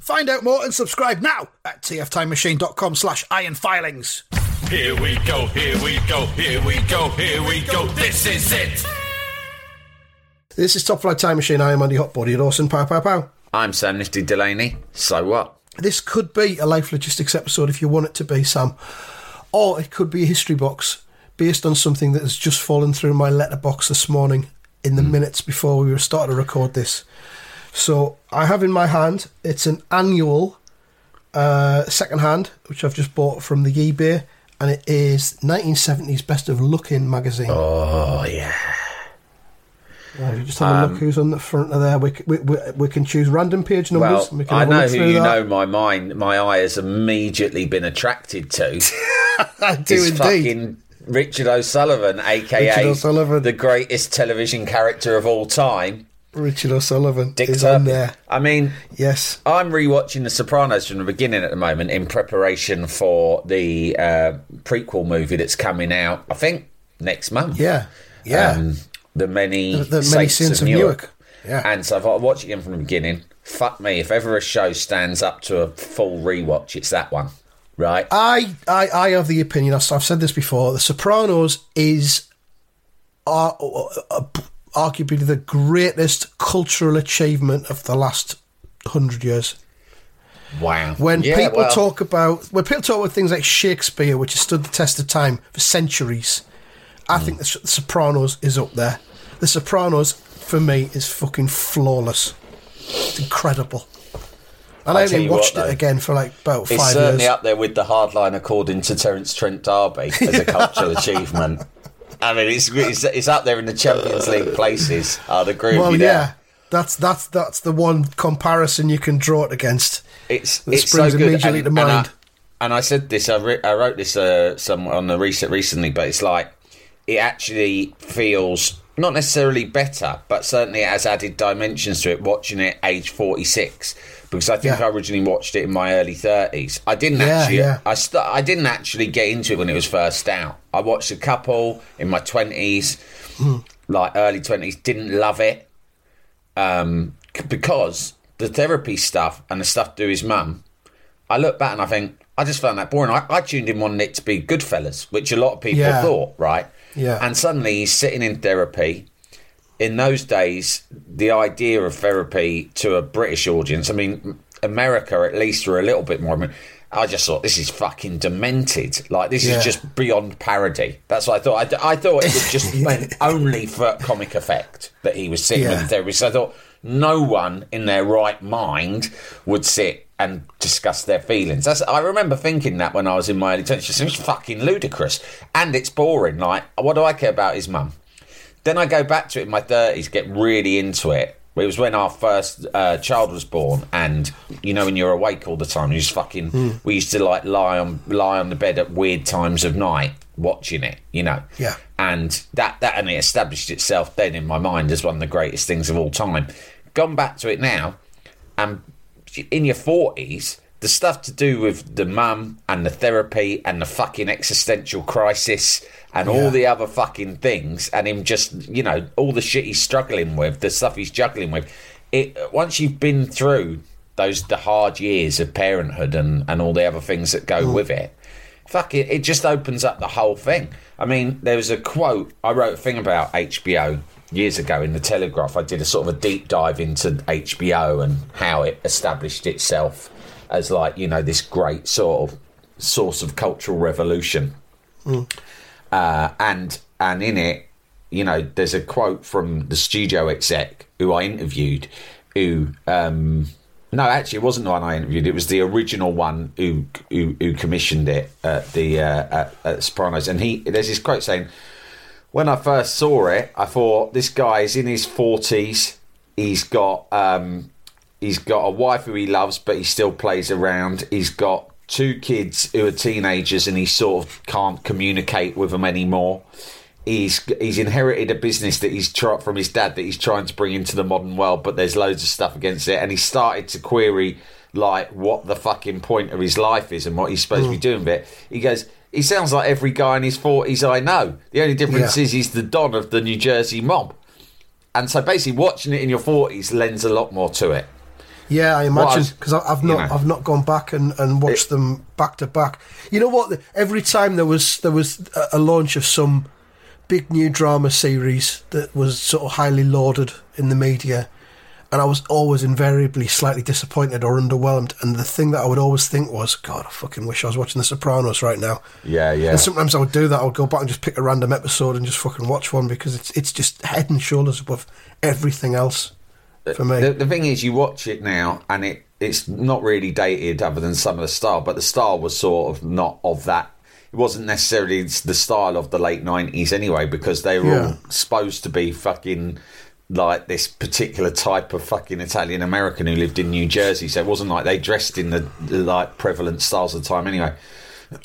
Find out more and subscribe now at tftimemachine.com/ironfilings. Here we go, here we go, here we go, here we go, this is it! This is Top Flight Time Machine. I am Andy Hotbody at Orson. Pow, pow, pow. I'm Sam Nifty Delaney. So what? This could be a life logistics episode if you want it to be, Sam. Or it could be a history box based on something that has just fallen through my letterbox this morning in the minutes before we were starting to record this. So I have in my hand, it's an annual second-hand, which I've just bought from the eBay. And it is 1970s Best of Looking magazine. Oh, yeah. Right, just have a look who's on the front of there. We can choose random page numbers. Well, and we can know my mind. My eye has immediately been attracted to. I do indeed. Fucking Richard O'Sullivan, a.k.a. Richard O'Sullivan, the greatest television character of all time. Richard O'Sullivan is on there. I mean, yes. I'm rewatching The Sopranos from the beginning at the moment in preparation for the prequel movie that's coming out, I think, next month. Yeah, yeah. The Many Saints of Newark. Yeah. And so I've got to watch it again from the beginning. Fuck me, if ever a show stands up to a full rewatch, it's that one, right? I have the opinion, I've said this before, The Sopranos is arguably the greatest cultural achievement of the last 100 years. Wow. When people talk about things like Shakespeare, which has stood the test of time for centuries, I think The Sopranos is up there. The Sopranos, for me, is fucking flawless. It's incredible. And I only watched it again for like about 5 years. It's certainly up there with The Hardline according to Terence Trent D'Arby as a cultural achievement. I mean, it's up there in the Champions League places. I'd agree with you there. Yeah, that's the one comparison you can draw it against. It's so good. Immediately to mind. And I said this. I wrote this somewhere on the recently, but it's like it actually feels not necessarily better, but certainly it has added dimensions to it. Watching it age 46, because I think I originally watched it in my early 30s. I didn't actually get into it when it was first out. I watched a couple in my 20s, like early 20s, didn't love it because the therapy stuff and the stuff to his mum, I look back and I think, I just found that boring. I tuned in wanting it to be Goodfellas, which a lot of people thought, right? Yeah. And suddenly he's sitting in therapy. In those days, the idea of therapy to a British audience, I mean, America at least were a little bit more... I just thought, this is fucking demented. Like, this is just beyond parody. That's what I thought. I thought it was just meant only for comic effect that he was sitting in therapy. So I thought no one in their right mind would sit and discuss their feelings. I remember thinking that when I was in my early 20s. It seems fucking ludicrous. And it's boring. Like, what do I care about his mum? Then I go back to it in my 30s, get really into it. It was when our first child was born, and you know, when you're awake all the time, you just fucking. We used to like lie on the bed at weird times of night watching it, you know. Yeah. And that it established itself then in my mind as one of the greatest things of all time. Gone back to it now, and in your 40s, the stuff to do with the mum and the therapy and the fucking existential crisis and all the other fucking things and him just, you know, all the shit he's struggling with, the stuff he's juggling with. Once you've been through the hard years of parenthood and all the other things that go with it, fuck it, it just opens up the whole thing. I mean, there was a quote, I wrote a thing about HBO years ago in The Telegraph. I did a sort of a deep dive into HBO and how it established itself as like, you know, this great sort of source of cultural revolution. And in it, you know, there's a quote from the studio exec who I interviewed, who no, actually, it wasn't the one I interviewed. It was the original one who commissioned it at the at Sopranos. And he, there's this quote saying, "When I first saw it, I thought this guy is in his 40s. He's got a wife who he loves, but he still plays around. He's got two kids who are teenagers, and he sort of can't communicate with them anymore. He's inherited a business that he's from his dad that he's trying to bring into the modern world, but there's loads of stuff against it. And he started to query, like, what the fucking point of his life is and what he's supposed to be doing with it." He goes, "He sounds like every guy in his 40s I know. The only difference is he's the don of the New Jersey mob." And so basically watching it in your 40s lends a lot more to it. Yeah, I imagine, because I've not gone back and watched them back to back. You know what? Every time there was a launch of some big new drama series that was sort of highly lauded in the media, and I was always invariably slightly disappointed or underwhelmed. And the thing that I would always think was, "God, I fucking wish I was watching The Sopranos right now." Yeah, yeah. And sometimes I would do that. I would go back and just pick a random episode and just fucking watch one, because it's just head and shoulders above everything else. For me. The thing is, you watch it now, and it's not really dated other than some of the style, but the style was sort of not of that. It wasn't necessarily the style of the late 90s anyway, because they were all supposed to be fucking like this particular type of fucking Italian-American who lived in New Jersey, so it wasn't like they dressed in the like prevalent styles of the time anyway.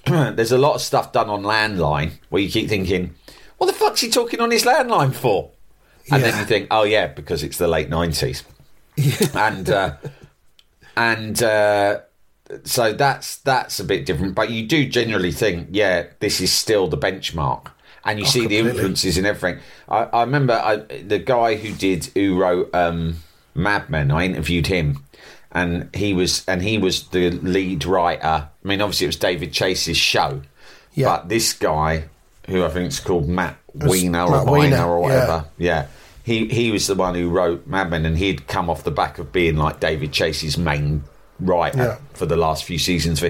There's a lot of stuff done on landline where you keep thinking, what the fuck's he talking on his landline for? And then you think, oh yeah, because it's the late 90s. And so that's a bit different. But you do generally think, yeah, this is still the benchmark. And you see completely. The influences in everything. I remember the guy who wrote Mad Men, I interviewed him. And he was the lead writer. I mean, obviously it was David Chase's show. Yeah. But this guy, who I think is called Matt Weiner or whatever. Yeah. He was the one who wrote Mad Men, and he'd come off the back of being like David Chase's main writer for the last few seasons.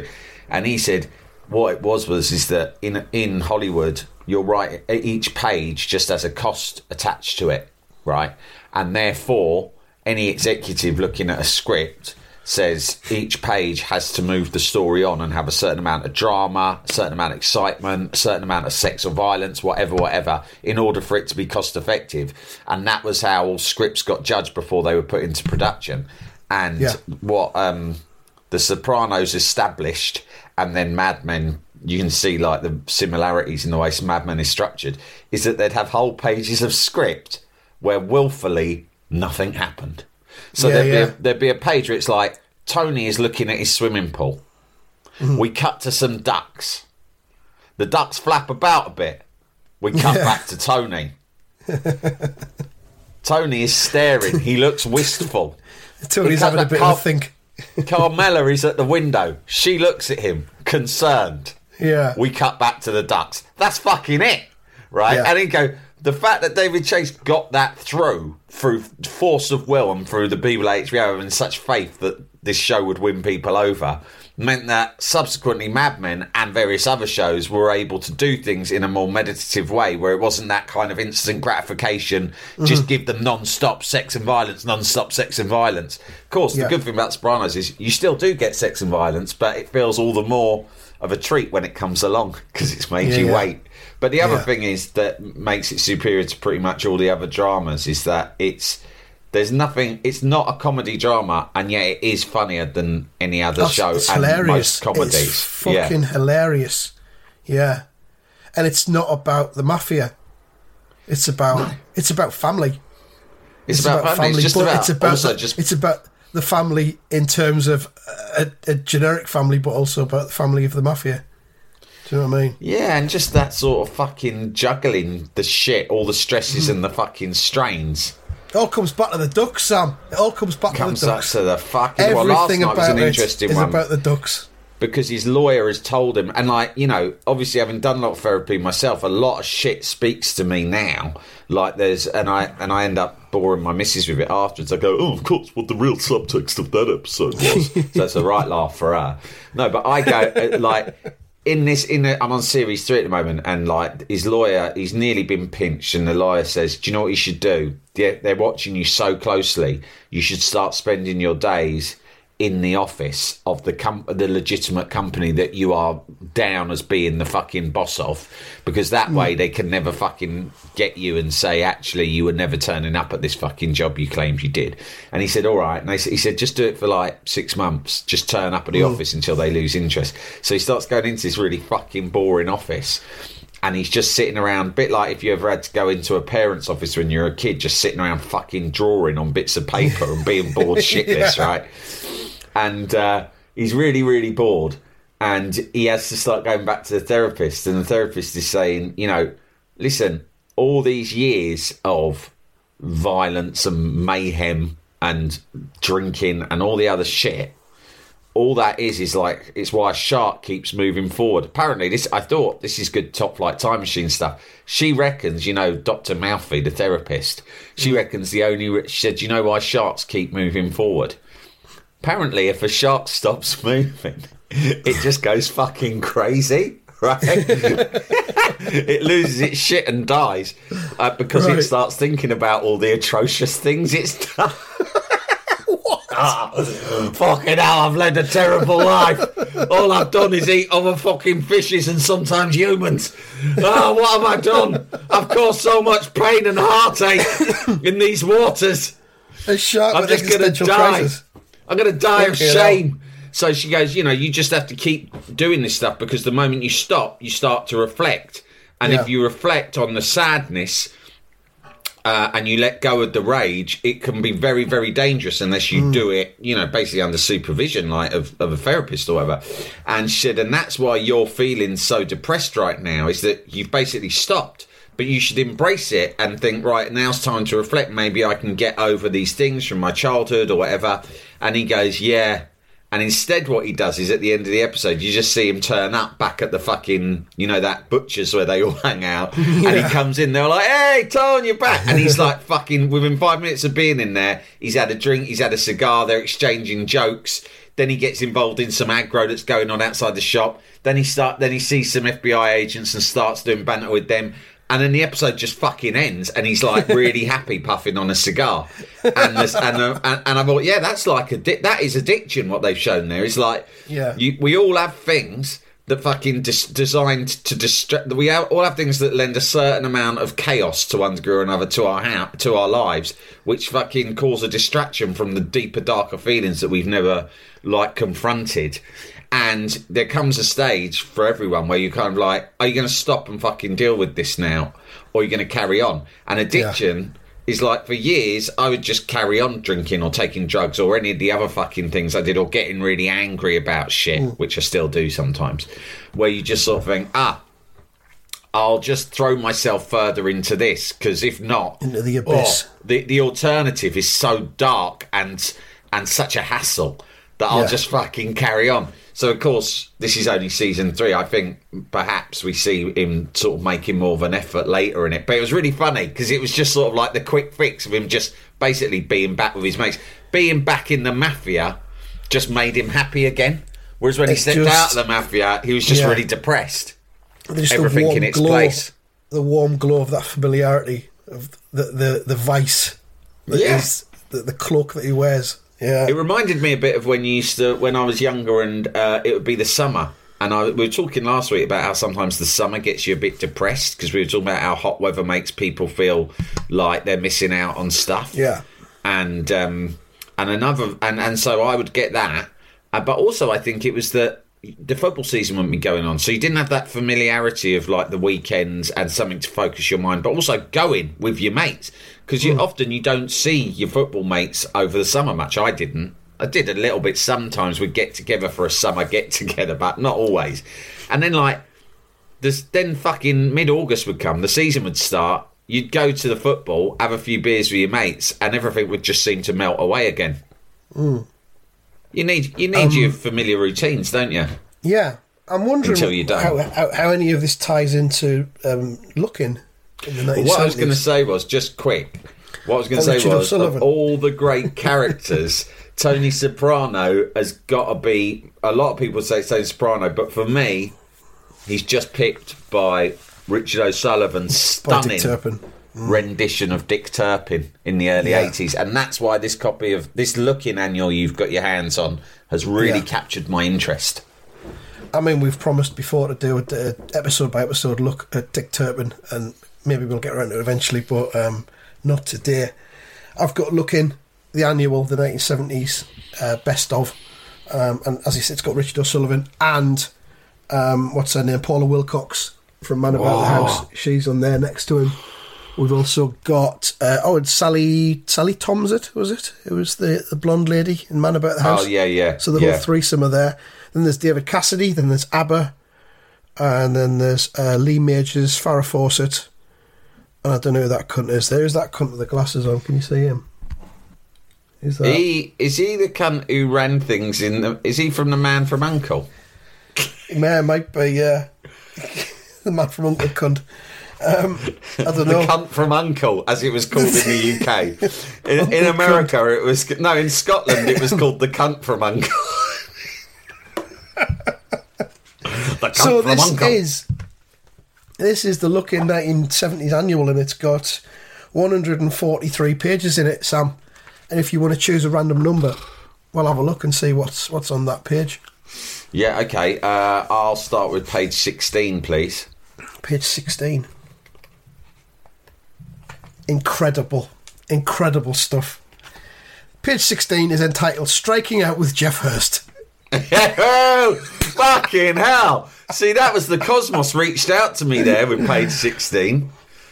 And he said what it was that in Hollywood, you're right, each page just has a cost attached to it, right? And therefore, any executive looking at a script says each page has to move the story on and have a certain amount of drama, a certain amount of excitement, a certain amount of sex or violence, whatever, in order for it to be cost effective. And that was how all scripts got judged before they were put into production. And what The Sopranos established, and then Mad Men, you can see like the similarities in the way Mad Men is structured, is that they'd have whole pages of script where willfully nothing happened. So there'd be a page where it's like, Tony is looking at his swimming pool. We cut to some ducks. The ducks flap about a bit. We cut back to Tony. Tony is staring. He looks wistful. Tony's having a bit of a think. Carmela is at the window. She looks at him, concerned. Yeah. We cut back to the ducks. That's fucking it, right? Yeah. And he'd go... The fact that David Chase got that through force of will and through the people at HBO and such faith that this show would win people over meant that subsequently Mad Men and various other shows were able to do things in a more meditative way, where it wasn't that kind of instant gratification, just give them non-stop sex and violence. Of course, the good thing about Sopranos is you still do get sex and violence, but it feels all the more of a treat when it comes along, because it's made you wait. But the other thing is that makes it superior to pretty much all the other dramas is that it's not a comedy drama, and yet it is funnier than any other show. It's and hilarious. Most comedies. It's fucking hilarious. Yeah. And it's not about the mafia. It's about it's about family. It's about family. It's about the family in terms of a generic family, but also about the family of the mafia. Do you know what I mean? Yeah, and just that sort of fucking juggling the shit, all the stresses and the fucking strains. It all comes back to the ducks, Sam. It all comes back to the ducks. Everything about it is about the ducks. because his lawyer has told him. And, like, you know, obviously having done a lot of therapy myself, a lot of shit speaks to me now. Like, there's, and I end up boring my missus with it afterwards. I go, oh, of course, what the real subtext of that episode was. So that's a right laugh for her. No, but I go, like... I'm on series 3 at the moment, and like his lawyer, he's nearly been pinched, and the lawyer says, do you know what you should do? They're watching you so closely. You should start spending your days in the office of the legitimate company that you are down as being the fucking boss of, because that way they can never fucking get you and say, actually, you were never turning up at this fucking job you claimed you did. And he said, all right. And he said, just do it for like 6 months. Just turn up at the office until they lose interest. So he starts going into this really fucking boring office, and he's just sitting around, a bit like if you ever had to go into a parent's office when you're a kid, just sitting around fucking drawing on bits of paper and being bored shitless, yeah. Right? And he's really, really bored, and he has to start going back to the therapist, and the therapist is saying, you know, listen, all these years of violence and mayhem and drinking and all the other shit, all that is like, it's why a shark keeps moving forward. Apparently, I thought this is good Top Flight Time Machine stuff. She reckons, you know, Dr. Mouthy, the therapist, she reckons she said, you know why sharks keep moving forward? Apparently, if a shark stops moving, it just goes fucking crazy, right? It loses its shit and dies because it starts thinking about all the atrocious things it's done. What? Oh, fucking hell, I've led a terrible life. All I've done is eat other fucking fishes and sometimes humans. Oh, what have I done? I've caused so much pain and heartache in these waters. A shark I'm just going to die. Crisis. I'm going to die of shame. So she goes, you know, you just have to keep doing this stuff, because the moment you stop, you start to reflect. And if you reflect on the sadness and you let go of the rage, it can be very, very dangerous unless you do it, you know, basically under supervision, like of a therapist or whatever. And she said, and that's why you're feeling so depressed right now, is that you've basically stopped. But you should embrace it and think, right, now's time to reflect. Maybe I can get over these things from my childhood or whatever. And he goes, yeah. And instead what he does is at the end of the episode, you just see him turn up back at the fucking, you know, that butcher's where they all hang out. Yeah. And he comes in, they're like, hey, Tone, you're back. And he's like fucking, within 5 minutes of being in there, he's had a drink, he's had a cigar, they're exchanging jokes. Then he gets involved in some aggro that's going on outside the shop. Then he sees some FBI agents and starts doing banter with them. And then the episode just fucking ends, and he's like really happy, puffing on a cigar. And I thought, yeah, that's like that is addiction. What they've shown there is like, we all have things that fucking designed to distract. We all have things that lend a certain amount of chaos to one degree or another to our lives, which fucking cause a distraction from the deeper, darker feelings that we've never like confronted. And there comes a stage for everyone where you're kind of like, are you going to stop and fucking deal with this now? Or are you going to carry on? And addiction is like, for years, I would just carry on drinking or taking drugs or any of the other fucking things I did, or getting really angry about shit, which I still do sometimes, where you just sort of think, I'll just throw myself further into this, because if not... into the abyss. The alternative is so dark and such a hassle that I'll just fucking carry on. So, of course, this is only season 3. I think perhaps we see him sort of making more of an effort later in it. But it was really funny because it was just sort of like the quick fix of him just basically being back with his mates. Being back in the mafia just made him happy again. Whereas when he stepped out of the mafia, he was just really depressed. Just everything in its place. The warm glow of that familiarity, of the vice, that is, the cloak that he wears. Yeah. It reminded me a bit of when I was younger, and it would be the summer. And we were talking last week about how sometimes the summer gets you a bit depressed, because we were talking about how hot weather makes people feel like they're missing out on stuff. Yeah. And so I would get that. But also I think it was that the football season wouldn't be going on, so you didn't have that familiarity of like the weekends and something to focus your mind, but also going with your mates, because often you don't see your football mates over the summer much. I did a little bit sometimes. We'd get together for a summer get together, but not always. And then like then fucking mid-August would come, the season would start, you'd go to the football, have a few beers with your mates, and everything would just seem to melt away again. You need your familiar routines, don't you? Yeah, I'm wondering how any of this ties into looking in the 1970s. Well, what I was going to say was, just quick, what I was going to say was, of all the great characters, Tony Soprano has got to be, a lot of people say Tony Soprano, but for me, he's just picked by Richard O'Sullivan's stunning rendition of Dick Turpin in the early 80s, and that's why this copy of this looking annual you've got your hands on has really captured my interest. I mean, we've promised before to do an episode by episode look at Dick Turpin, and maybe we'll get around to it eventually, but not today. I've got Looking, the annual, the 1970s best of, and as you said, it's got Richard O'Sullivan and what's her name, Paula Wilcox from Man About the House. She's on there next to him. We've also got it's Sally Tomzett, was it? It was the blonde lady in Man About the House. Oh yeah. So the whole threesome are there. Then there's David Cassidy. Then there's ABBA, and then there's Lee Majors, Farrah Fawcett, and I don't know who that cunt is. There is that cunt with the glasses on. Can you see him? Is he the cunt who ran things in? Is he from The Man from Uncle? Man, might be The Man from Uncle cunt. I don't know. The cunt from Uncle, as it was called in the UK. In America, it was... No, in Scotland, it was called the cunt from Uncle. The cunt so from Uncle. This is the Look in 1970s annual, and it's got 143 pages in it, Sam. And if you want to choose a random number, we'll have a look and see what's on that page. Yeah, okay. I'll start with page 16, please. Page 16. Incredible stuff. Page 16 is entitled Striking Out with Geoff Hurst. Oh, fucking hell. See, that was the Cosmos reached out to me there with page 16.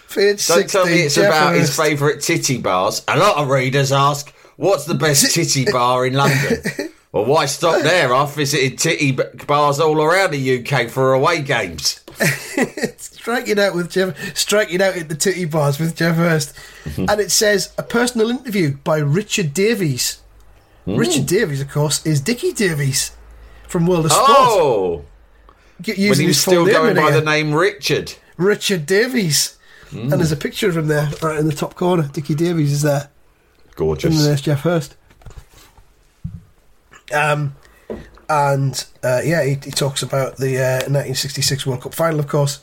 Page 16. Don't tell me it's Geoff about Hurst. His favourite titty bars. A lot of readers ask, what's the best titty bar in London? Well, why stop there? I've visited titty bars all around the UK for away games. Striking out at the titty bars with Geoff Hurst. And it says, a personal interview by Richard Davies. Mm. Richard Davies, of course, is Dickie Davies from World of Sport. Oh! When he was still going by the name Richard. Richard Davies. Mm. And there's a picture of him there, right in the top corner. Dickie Davies is there. Gorgeous. And there's Geoff Hurst. He talks about the 1966 World Cup final, of course.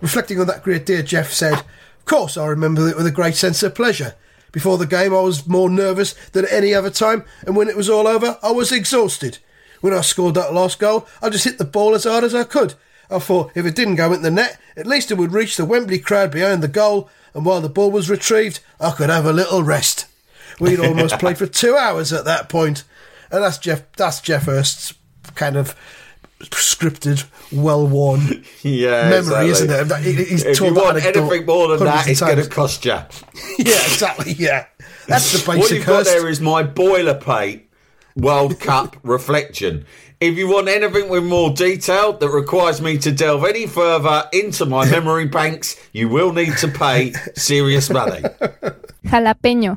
Reflecting on that great day, Geoff said, of course, I remember it with a great sense of pleasure. Before the game, I was more nervous than at any other time, and when it was all over, I was exhausted. When I scored that last goal, I just hit the ball as hard as I could. I thought, if it didn't go in the net, at least it would reach the Wembley crowd behind the goal, and while the ball was retrieved, I could have a little rest. We'd almost played for 2 hours at that point. And that's Geoff Hurst's kind of scripted, well-worn memory, isn't it? If you want anything more than that, it's going to cost you. Yeah, exactly. That's the basic Hurst. What you've got there is my boilerplate World Cup reflection. If you want anything with more detail that requires me to delve any further into my memory banks, you will need to pay serious money. Jalapeño.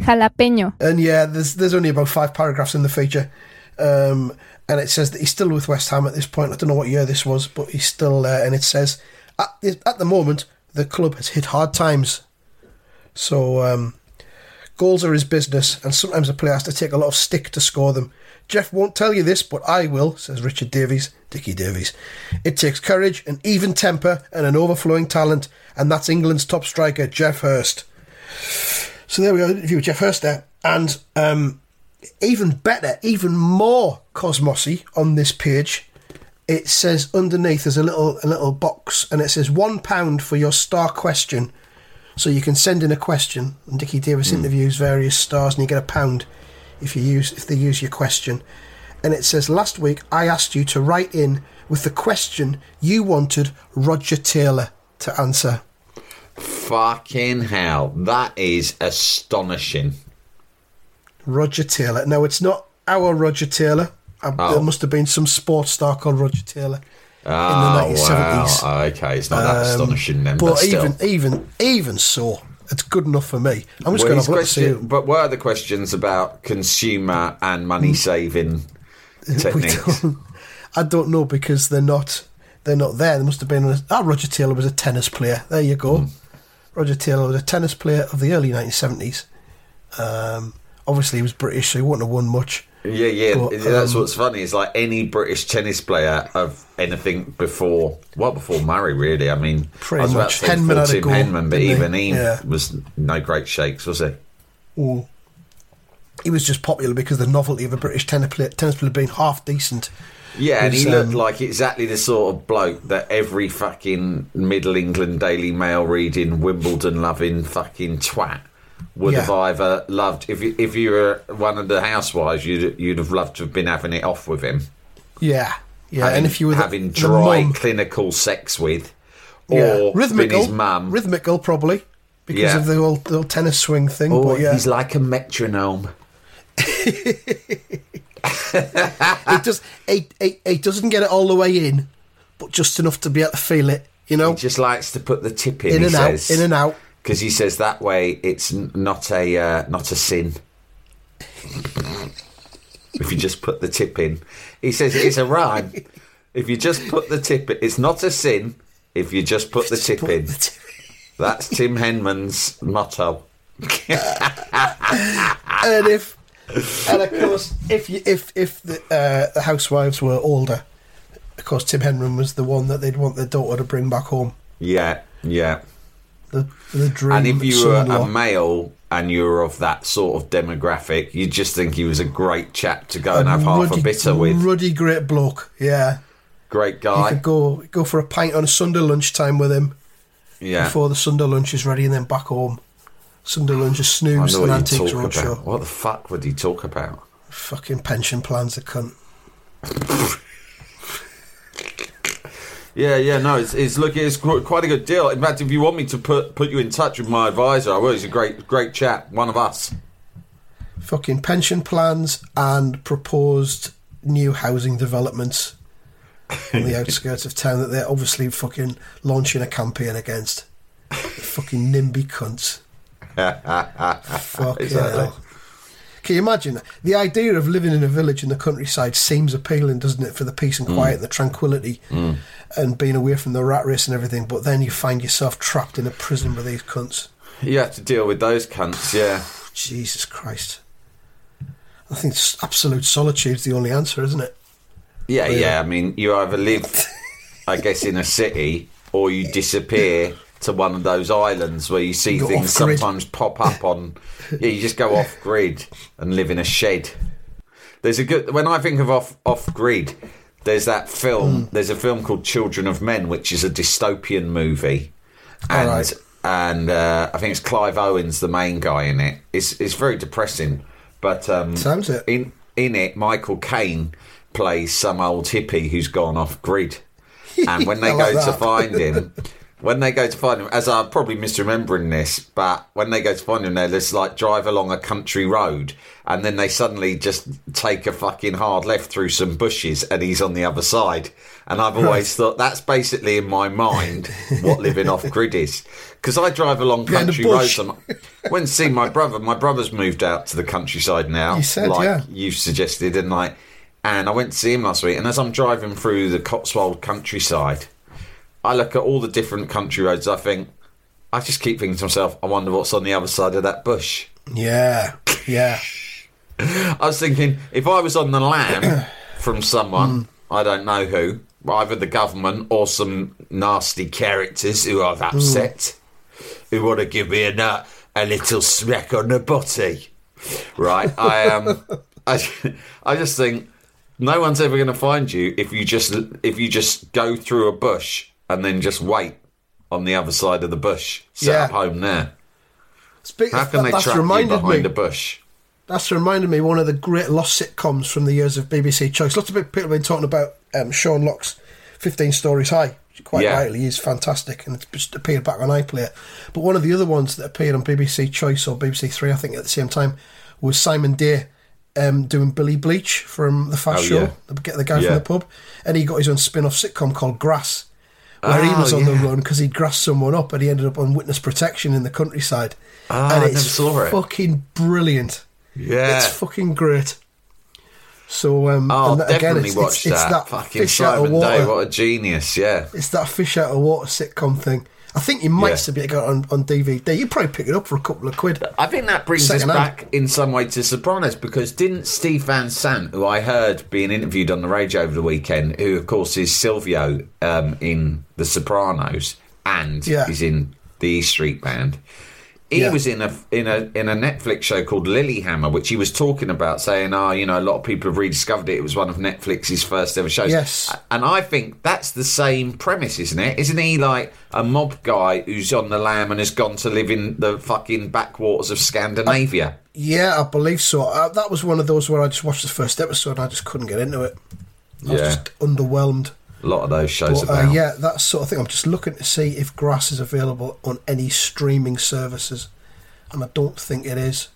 Jalapeño. And yeah, there's only about 5 paragraphs in the feature. And it says that he's still with West Ham at this point. I don't know what year this was, but he's still there. And it says, at the moment, the club has hit hard times. So Goals are his business, and sometimes a player has to take a lot of stick to score them. Geoff won't tell you this, but I will, says Richard Davies, Dickie Davies. It takes courage, an even temper, and an overflowing talent, and that's England's top striker, Geoff Hurst. So there we go, interview with Geoff Hurst there. And even better, even more cosmosy on this page, it says underneath there's a little box, and it says £1 for your star question. So you can send in a question, and Dickie Davies interviews various stars, and you get £1 if they use your question. And it says, last week I asked you to write in with the question you wanted Roger Taylor to answer. Fucking hell, that is astonishing. Roger Taylor. No, it's not our Roger Taylor. There must have been some sports star called Roger Taylor in the 1970s. Wow. Okay, it's not that astonishing then. But even so, it's good enough for me. I'm just going to look to see. But what are the questions about consumer and money saving techniques? I don't know, because they're not there. There must have been. Roger Taylor was a tennis player. There you go. Roger Taylor was a tennis player of the early 1970s. Obviously, he was British, so he wouldn't have won much. Yeah. But that's what's funny. It's like any British tennis player of anything before Murray, really. I mean, pretty much. Henman had a goal, Henman, but even he was no great shakes, was he? Ooh. He was just popular because the novelty of a British tennis player being half decent. Yeah, and he looked like exactly the sort of bloke that every fucking Middle England Daily Mail reading, Wimbledon-loving fucking twat would have either loved. If you were one of the housewives, you'd have loved to have been having it off with him. Yeah. Having, and if you were having dry mum, clinical sex with, or rhythmical, his mum, rhythmical probably because of the old tennis swing thing. Oh, but he's like a metronome. It doesn't get it all the way in, but just enough to be able to feel it. You know, he just likes to put the tip in and out, in and out. Because he says that way, it's not a sin. If you just put the tip in, he says it's a rhyme. If you just put the tip in, it's not a sin. If you just put the tip in, that's Tim Henman's motto. And of course, if the housewives were older, of course Tim Henman was the one that they'd want their daughter to bring back home. Yeah. The dream. And if you were a male and you were of that sort of demographic, you'd just think he was a great chap to go and have half a bitter with. Ruddy, great bloke, yeah. Great guy. You could go for a pint on a Sunday lunchtime with him before the Sunday lunch is ready, and then back home. Sunday lunch is snooze and Antiques Roadshow. What the fuck would he talk about? Fucking pension plans, a cunt. It's quite a good deal. In fact, if you want me to put you in touch with my advisor, I will. He's a great chap, one of us. Fucking pension plans and proposed new housing developments on the outskirts of town that they're obviously fucking launching a campaign against. Fucking NIMBY cunts. Fucking exactly. Hell. Can you imagine that? The idea of living in a village in the countryside seems appealing, doesn't it, for the peace and quiet and the tranquility and being away from the rat race and everything, but then you find yourself trapped in a prison with these cunts. You have to deal with those cunts, yeah. Jesus Christ. I think absolute solitude's the only answer, isn't it? Yeah, really? I mean, you either live, I guess, in a city or you disappear to one of those islands where you see things sometimes pop up on. Yeah, you just go off grid and live in a shed. There's a good. When I think of off grid, there's that film. There's a film called Children of Men, which is a dystopian movie, and I think it's Clive Owen's the main guy in it. It's very depressing, but in it, Michael Caine plays some old hippie who's gone off grid, and when they go to find him. When they go to find him, as I'm probably misremembering this, but when they go to find him, they just like drive along a country road, and then they suddenly just take a fucking hard left through some bushes, and he's on the other side. And I've always thought that's basically in my mind what living off grid is, because I drive along country roads. And I went to see my brother. My brother's moved out to the countryside now, you said, you suggested, and I went to see him last week. And as I'm driving through the Cotswold countryside, I look at all the different country roads, I just keep thinking to myself, I wonder what's on the other side of that bush. Yeah. I was thinking, if I was on the lam from someone, I don't know who, either the government or some nasty characters who I've upset, who want to give me a little smack on the body, right? I just think no one's ever going to find you if you just go through a bush and then just wait on the other side of the bush, set up home there. How can they trap you behind a bush? That's reminded me one of the great lost sitcoms from the years of BBC Choice. Lots of people have been talking about Sean Locke's 15 Stories High, which quite rightly is fantastic, and it's just appeared back when I play it. But one of the other ones that appeared on BBC Choice or BBC Three, I think, at the same time, was Simon Day doing Billy Bleach from The Fast Show, the guy from the pub, and he got his own spin-off sitcom called Grass, where he was on the run because he'd grassed someone up and he ended up on witness protection in the countryside. And it's fucking brilliant. Yeah, it's fucking great. So, and that, again, it's that fucking fish out of water. Day, what a genius! Yeah, it's that fish out of water sitcom thing. I think you might still be able to get it on DVD. You probably pick it up for a couple of quid. I think that brings us back in some way to Sopranos, because didn't Steve Van Sant, who I heard being interviewed on the radio over the weekend, who of course is Silvio in The Sopranos and is in the E Street Band. He was in a Netflix show called Lilyhammer, which he was talking about, saying, a lot of people have rediscovered it. It was one of Netflix's first ever shows. Yes. And I think that's the same premise, isn't it? Isn't he like a mob guy who's on the lam and has gone to live in the fucking backwaters of Scandinavia? I believe so. That was one of those where I just watched the first episode and I just couldn't get into it. I was just underwhelmed. A lot of those shows about. Yeah, that sort of thing. I'm just looking to see if Grass is available on any streaming services, and I don't think it is.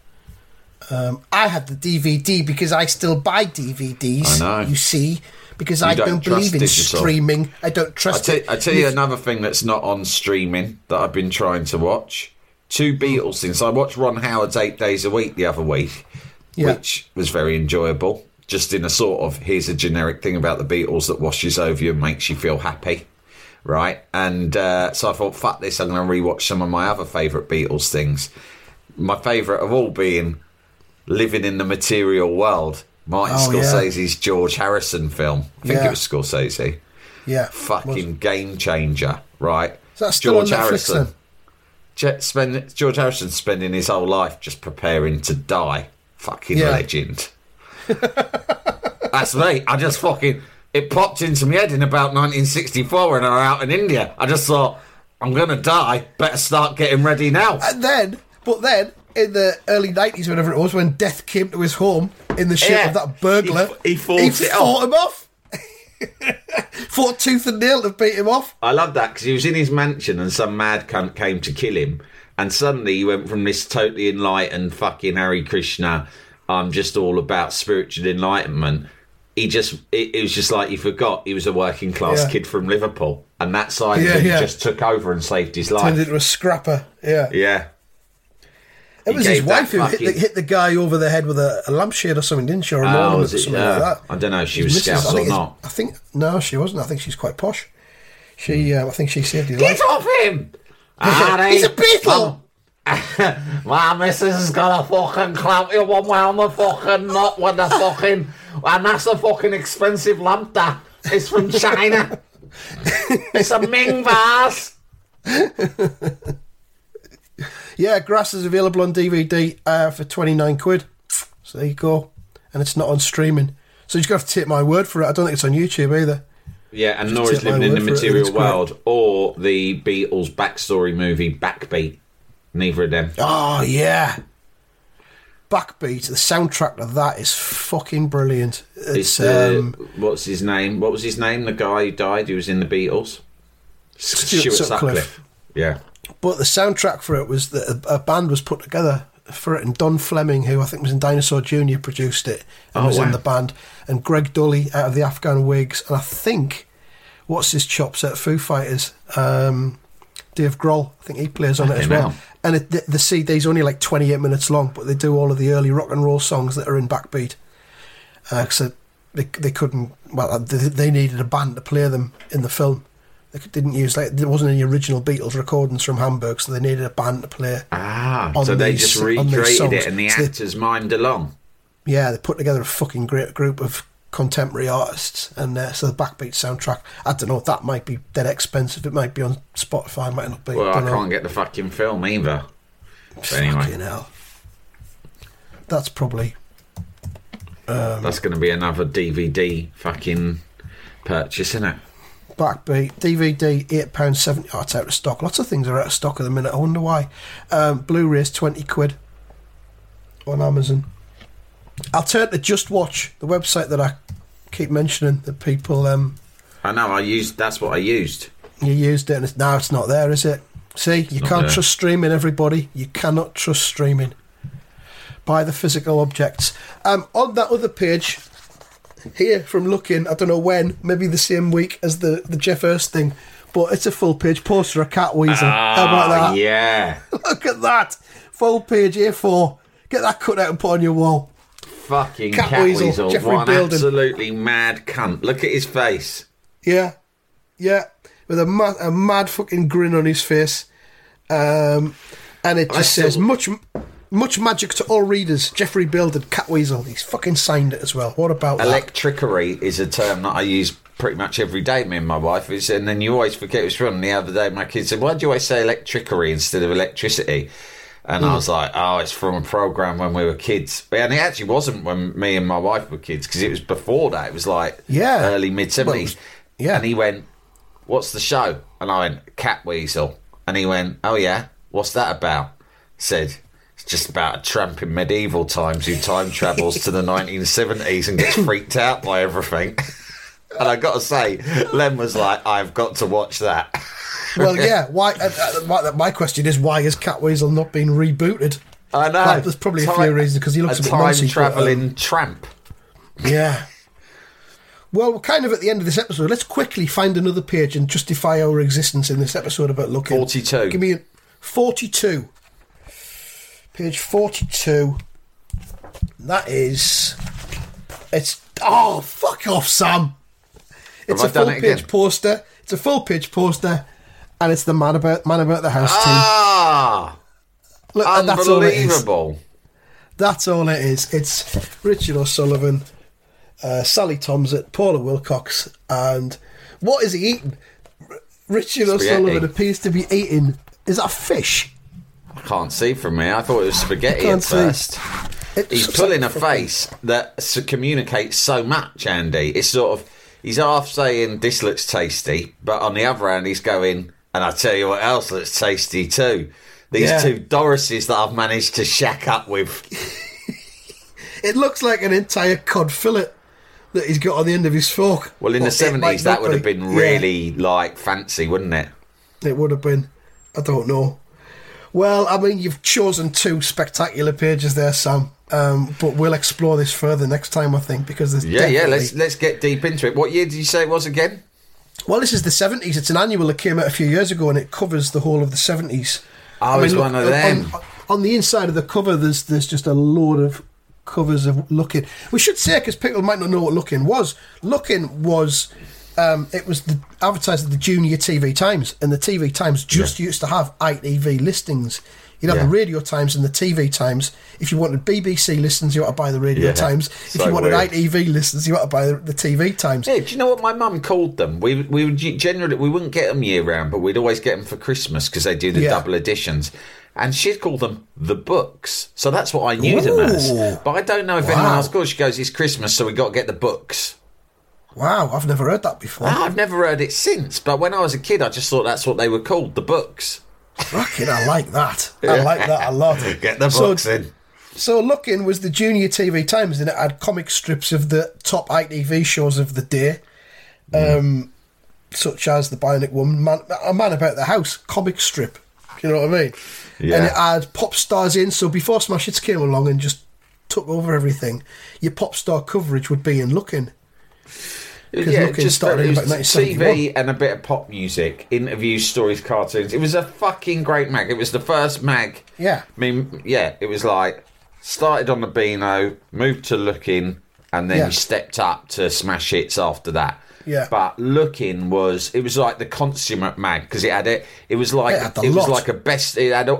I have the DVD because I still buy DVDs, I know. You see, because I don't believe in digital streaming. I don't trust it. I tell you another thing that's not on streaming that I've been trying to watch. Two Beatles things. I watched Ron Howard's 8 Days a Week the other week, which was very enjoyable. Just in a sort of, here's a generic thing about the Beatles that washes over you and makes you feel happy, right? And so I thought, fuck this, I'm going to rewatch some of my other favourite Beatles things. My favourite of all being Living in the Material World, Martin Scorsese's George Harrison film. I think it was Scorsese. Yeah. Fucking game changer, right? So that's still George on Harrison. George Harrison spending his whole life just preparing to die. Fucking legend. That's me. I just fucking, it popped into my head in about 1964 when I was out in India. I just thought, I'm going to die, better start getting ready now. And then, in the early 90s, whenever it was, when death came to his home in the shape of that burglar, he fought him off. Fought tooth and nail to beat him off. I love that, because he was in his mansion and some mad cunt came to kill him, and suddenly he went from this totally enlightened fucking Hare Krishna, I'm just all about spiritual enlightenment. It was just like he forgot he was a working class kid from Liverpool, and that side of him just took over and saved his life. Turned into a scrapper. Yeah. It was his wife who hit the guy over the head with a lampshade or something, didn't she? Or an ornament or something like that. I don't know if she was Scouse or not. No, she wasn't. I think she's quite posh. I think she saved his life. Get off him! He's a beetle! My missus is gonna fucking clamp you one way on the fucking knot with the fucking, and that's a fucking expensive lamp that it's from China. It's a Ming vase. Grass is available on DVD for 29 quid, so there you go, and it's not on streaming, so you're gonna have to take my word for it. I don't think it's on YouTube either. Yeah, and nor is Living in the Material World or the Beatles backstory movie Backbeat. Neither of them. Oh, yeah. Backbeat, the soundtrack to that is fucking brilliant. It's what's his name? What was his name? The guy who died, who was in the Beatles? Stuart Sutcliffe. Yeah. But the soundtrack for it was that a band was put together for it, and Don Fleming, who I think was in Dinosaur Jr., produced it and was in the band, and Greg Dully out of the Afghan Wigs, and I think, what's his chops at Foo Fighters? Dave Grohl, I think he plays on it as well. And the CD's only like 28 minutes long, but they do all of the early rock and roll songs that are in Backbeat. So they needed a band to play them in the film, They didn't use, like, there wasn't any original Beatles recordings from Hamburg, so they needed a band to play. Ah, so they just recreated it and the actors mimed along. Yeah, they put together a fucking great group of contemporary artists, and so the Backbeat soundtrack, I don't know, that might be dead expensive, it might be on Spotify, it might not be. Well, I can't get the fucking film either. But anyway. Fucking hell. That's probably... that's going to be another DVD fucking purchase, isn't it? Backbeat DVD £8.70. Oh, it's out of stock. Lots of things are out of stock at the minute. I wonder why. Blu-rays £20 on Amazon. I'll turn to Just Watch, the website that I keep mentioning that people. I know. That's what I used. You used it, and now it's not there, is it? See, you can't trust streaming. Everybody, you cannot trust streaming. Buy the physical objects. On that other page. Here from looking, I don't know when, maybe the same week as the Geoff Hurst thing, but it's a full page poster of Cat Weasel. How about that? Yeah. Look at that. Full page A4. Get that cut out and put on your wall. Fucking Cat Weasel. One absolutely mad cunt. Look at his face. Yeah. Yeah. With a mad fucking grin on his face. And it just says much magic to all readers. Geoffrey Builded, Cat Weasel. He's fucking signed it as well. What about Electricery is a term that I use pretty much every day, me and my wife. It's, and then you always forget it's wrong. The other day, my kids said, why do you always say electricery instead of electricity? And I was like, it's from a programme when we were kids. And it actually wasn't when me and my wife were kids, because it was before that. It was like early, mid-70s. Well, yeah. And he went, what's the show? And I went, Cat Weasel. And he went, oh, yeah? What's that about? Said... just about a tramp in medieval times who time travels to the 1970s and gets freaked out by everything. And I got to say, Len was like, I've got to watch that. Well, yeah. Why? My question is, why has Cat Weasel not been rebooted? I know. Like, there's probably a few reasons, because he looks a bit naughty. A time-travelling tramp. Yeah. Well, we're kind of at the end of this episode. Let's quickly find another page and justify our existence in this episode about looking. 42. Give me 42. Page 42. That is... It's... Oh, fuck off, Sam. It's a full-page poster. It's a full-page poster. And it's the Man About the House team. Ah! Look, unbelievable. That's all it is. It's Richard O'Sullivan, Sally Tomsett, Paula Wilcox, and... What is he eating? Richard O'Sullivan appears to be eating... Is that a fish? I can't see from here. I thought it was spaghetti at first. He's pulling a face that communicates so much, Andy. It's sort of, he's half saying, this looks tasty, but on the other hand, he's going, and I tell you what else looks tasty too. These two Dorises that I've managed to shack up with. It looks like an entire cod fillet that he's got on the end of his fork. Well, in the 70s, that would have been really, like, fancy, wouldn't it? It would have been. I don't know. Well, I mean, you've chosen two spectacular pages there, Sam. But we'll explore this further next time, I think, because there's Let's get deep into it. What year did you say it was again? Well, this is the 70s. It's an annual that came out a few years ago, and it covers the whole of the 70s. I mean, one of them. On the inside of the cover, there's just a load of covers of Looking. We should say, because people might not know what Looking was. Looking was... it was advertised at the junior TV Times, and the TV Times just used to have ITV listings. You'd have the Radio Times and the TV Times. If you wanted BBC listings, you ought to buy the Radio Times. If you wanted ITV listings, you ought to buy the TV Times. Yeah, do you know what my mum called them? We would generally, we wouldn't get them year round, but we'd always get them for Christmas because they do the double editions. And she'd call them the books. So that's what I knew them as. But I don't know if anyone else calls. She goes, it's Christmas, so we got to get the books. Wow, I've never heard that before. No, I've never heard it since, but when I was a kid, I just thought that's what they were called, the books. Cracking, I like that. I like that a lot. Get the books in. So Looking was the junior TV Times, and it had comic strips of the top ITV shows of the day, such as The Bionic Woman, A Man About the House, comic strip. You know what I mean? Yeah. And it had pop stars in, so before Smash Hits came along and just took over everything, your pop star coverage would be in Looking. Yeah, Looking just started about 1971. TV and a bit of pop music, interviews, stories, cartoons. It was a fucking great mag. It was the first mag. Yeah. I mean, yeah, it was like, started on the Beano, moved to Looking, and then you stepped up to Smash Hits after that. Yeah. But looking was like the consummate mag because it had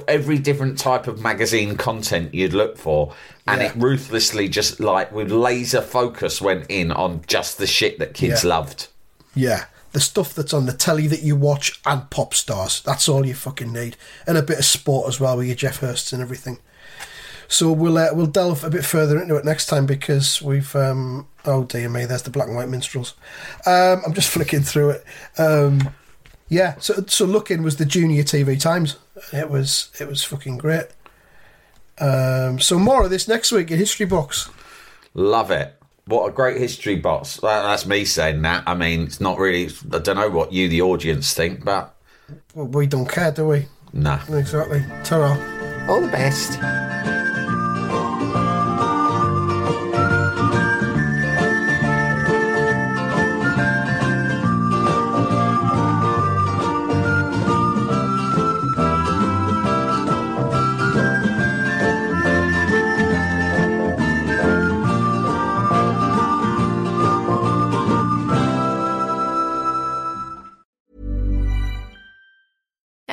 every different type of magazine content you'd look for, and it ruthlessly just like with laser focus went in on just the shit that kids loved. Yeah. The stuff that's on the telly that you watch and pop stars. That's all you fucking need. And a bit of sport as well with your Geoff Hursts and everything. So we'll delve a bit further into it next time because we've... oh, dear me, there's the black and white minstrels. I'm just flicking through it. So Looking was the junior TV Times. It was fucking great. So more of this next week in History Box. Love it. What a great history box. That's me saying that. I mean, it's not really... I don't know what you, the audience, think, but... Well, we don't care, do we? No. Exactly. Ta-ra. All the best.